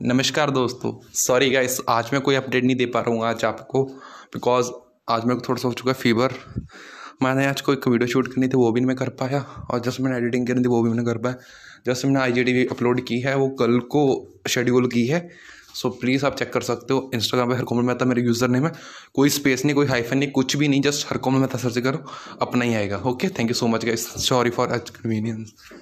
नमस्कार दोस्तों, sorry guys, आज मैं कोई अपडेट नहीं दे पा रहा हूँ आज आपको, बिकॉज आज मेरे को थोड़ा सा हो चुका है फीवर। मैंने आज कोई वीडियो शूट करनी थी वो भी नहीं मैं कर पाया, और जस्ट मैंने एडिटिंग करनी थी वो भी मैंने कर पाया। जस्ट मैंने IGTV अपलोड की है, वो कल को शेड्यूल की है। सो प्लीज़ आप चेक कर सकते हो। इंस्टाग्राम पे हरकोमल मेहता मेरे यूज़र नेम है, कोई स्पेस नहीं, कोई हाइफन नहीं, कुछ भी नहीं, जस्ट हरकोमल मेहता सर्च करो, अपना ही आएगा। Okay, thank you so much guys, sorry for inconvenience.